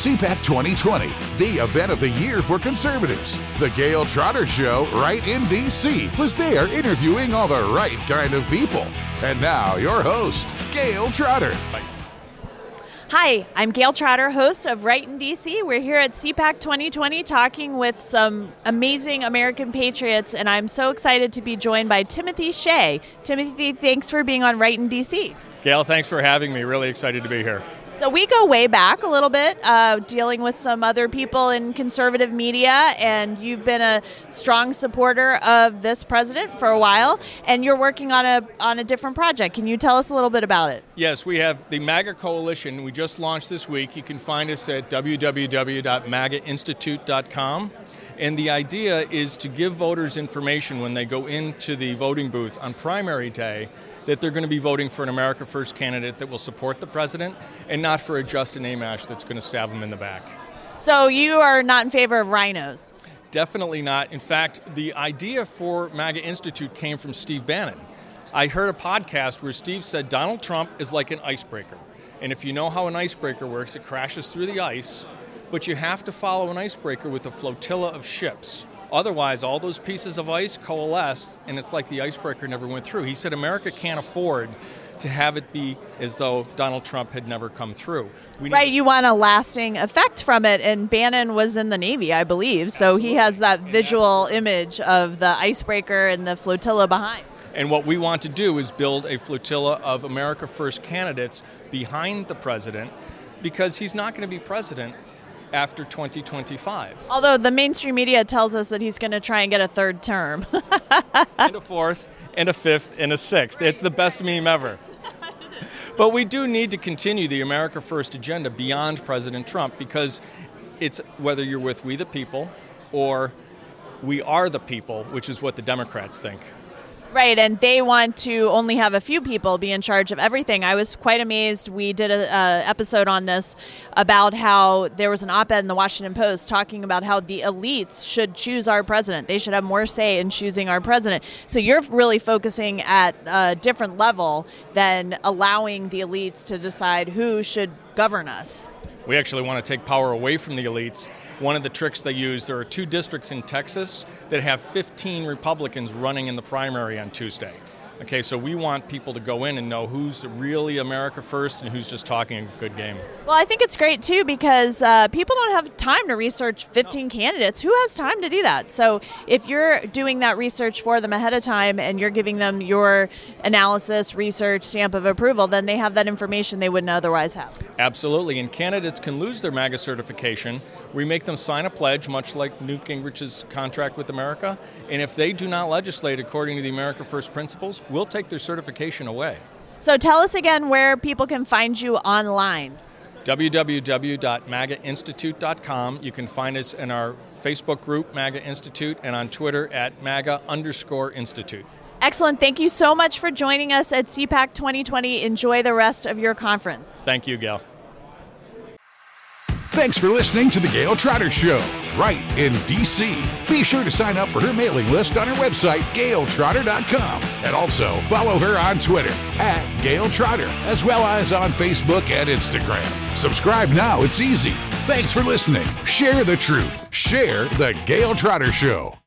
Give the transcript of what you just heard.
CPAC 2020, the event of the year for conservatives. The Gail Trotter Show, right in D.C., was there interviewing all the right kind of people. And now, your host, Gail Trotter. Hi, I'm Gail Trotter, host of Right in D.C. We're here at CPAC 2020 talking with some amazing American patriots, and I'm so excited to be joined by Timothy Shea. Timothy, thanks for being on Right in D.C. Gail, thanks for having me. Really excited to be here. So we go way back a little bit, dealing with some other people in conservative media, and you've been a strong supporter of this president for a while, and you're working on a different project. Can you tell us a little bit about it? Yes, we have the MAGA Coalition. We just launched this week. You can find us at www.magainstitute.com. And the idea is to give voters information when they go into the voting booth on primary day that they're going to be voting for an America First candidate that will support the president and not for a Justin Amash that's going to stab him in the back. So you are not in favor of rhinos? Definitely not. In fact, the idea for MAGA Institute came from Steve Bannon. I heard a podcast where Steve said Donald Trump is like an icebreaker. And if you know how an icebreaker works, it crashes through the ice. But you have to follow an icebreaker with a flotilla of ships. Otherwise, all those pieces of ice coalesced, and it's like the icebreaker never went through. He said America can't afford to have it be as though Donald Trump had never come through. Right, you want a lasting effect from it, and Bannon was in the Navy, I believe, so absolutely. He has that visual image of the icebreaker and the flotilla behind. And what we want to do is build a flotilla of America First candidates behind the president, because he's not going to be president after 2025. Although the mainstream media tells us that he's going to try and get a third term. And a fourth, and a fifth, and a sixth. Right. It's the best meme ever. But we do need to continue the America First agenda beyond President Trump, because it's whether you're with we the people or we are the people, which is what the Democrats think. Right, and they want to only have a few people be in charge of everything. I was quite amazed. We did an episode on this about how there was an op-ed in the Washington Post talking about how the elites should choose our president. They should have more say in choosing our president. So you're really focusing at a different level than allowing the elites to decide who should govern us. We actually want to take power away from the elites. One of the tricks they use, there are two districts in Texas that have 15 Republicans running in the primary on Tuesday. Okay, so we want people to go in and know who's really America First and who's just talking a good game. Well, I think it's great, too, because people don't have time to research 15 candidates. Who has time to do that? So if you're doing that research for them ahead of time and you're giving them your analysis, research, stamp of approval, then they have that information they wouldn't otherwise have. Absolutely, and candidates can lose their MAGA certification. We make them sign a pledge, much like Newt Gingrich's contract with America, and if they do not legislate according to the America First principles, we'll take their certification away. So tell us again where people can find you online. www.magainstitute.com. You can find us in our Facebook group, MAGA Institute, and on Twitter at MAGA_Institute. Excellent. Thank you so much for joining us at CPAC 2020. Enjoy the rest of your conference. Thank you, Gail. Thanks for listening to The Gail Trotter Show, right in D.C. Be sure to sign up for her mailing list on her website, GailTrotter.com. And also follow her on Twitter, at Gail Trotter, as well as on Facebook and Instagram. Subscribe now. It's easy. Thanks for listening. Share the truth. Share The Gail Trotter Show.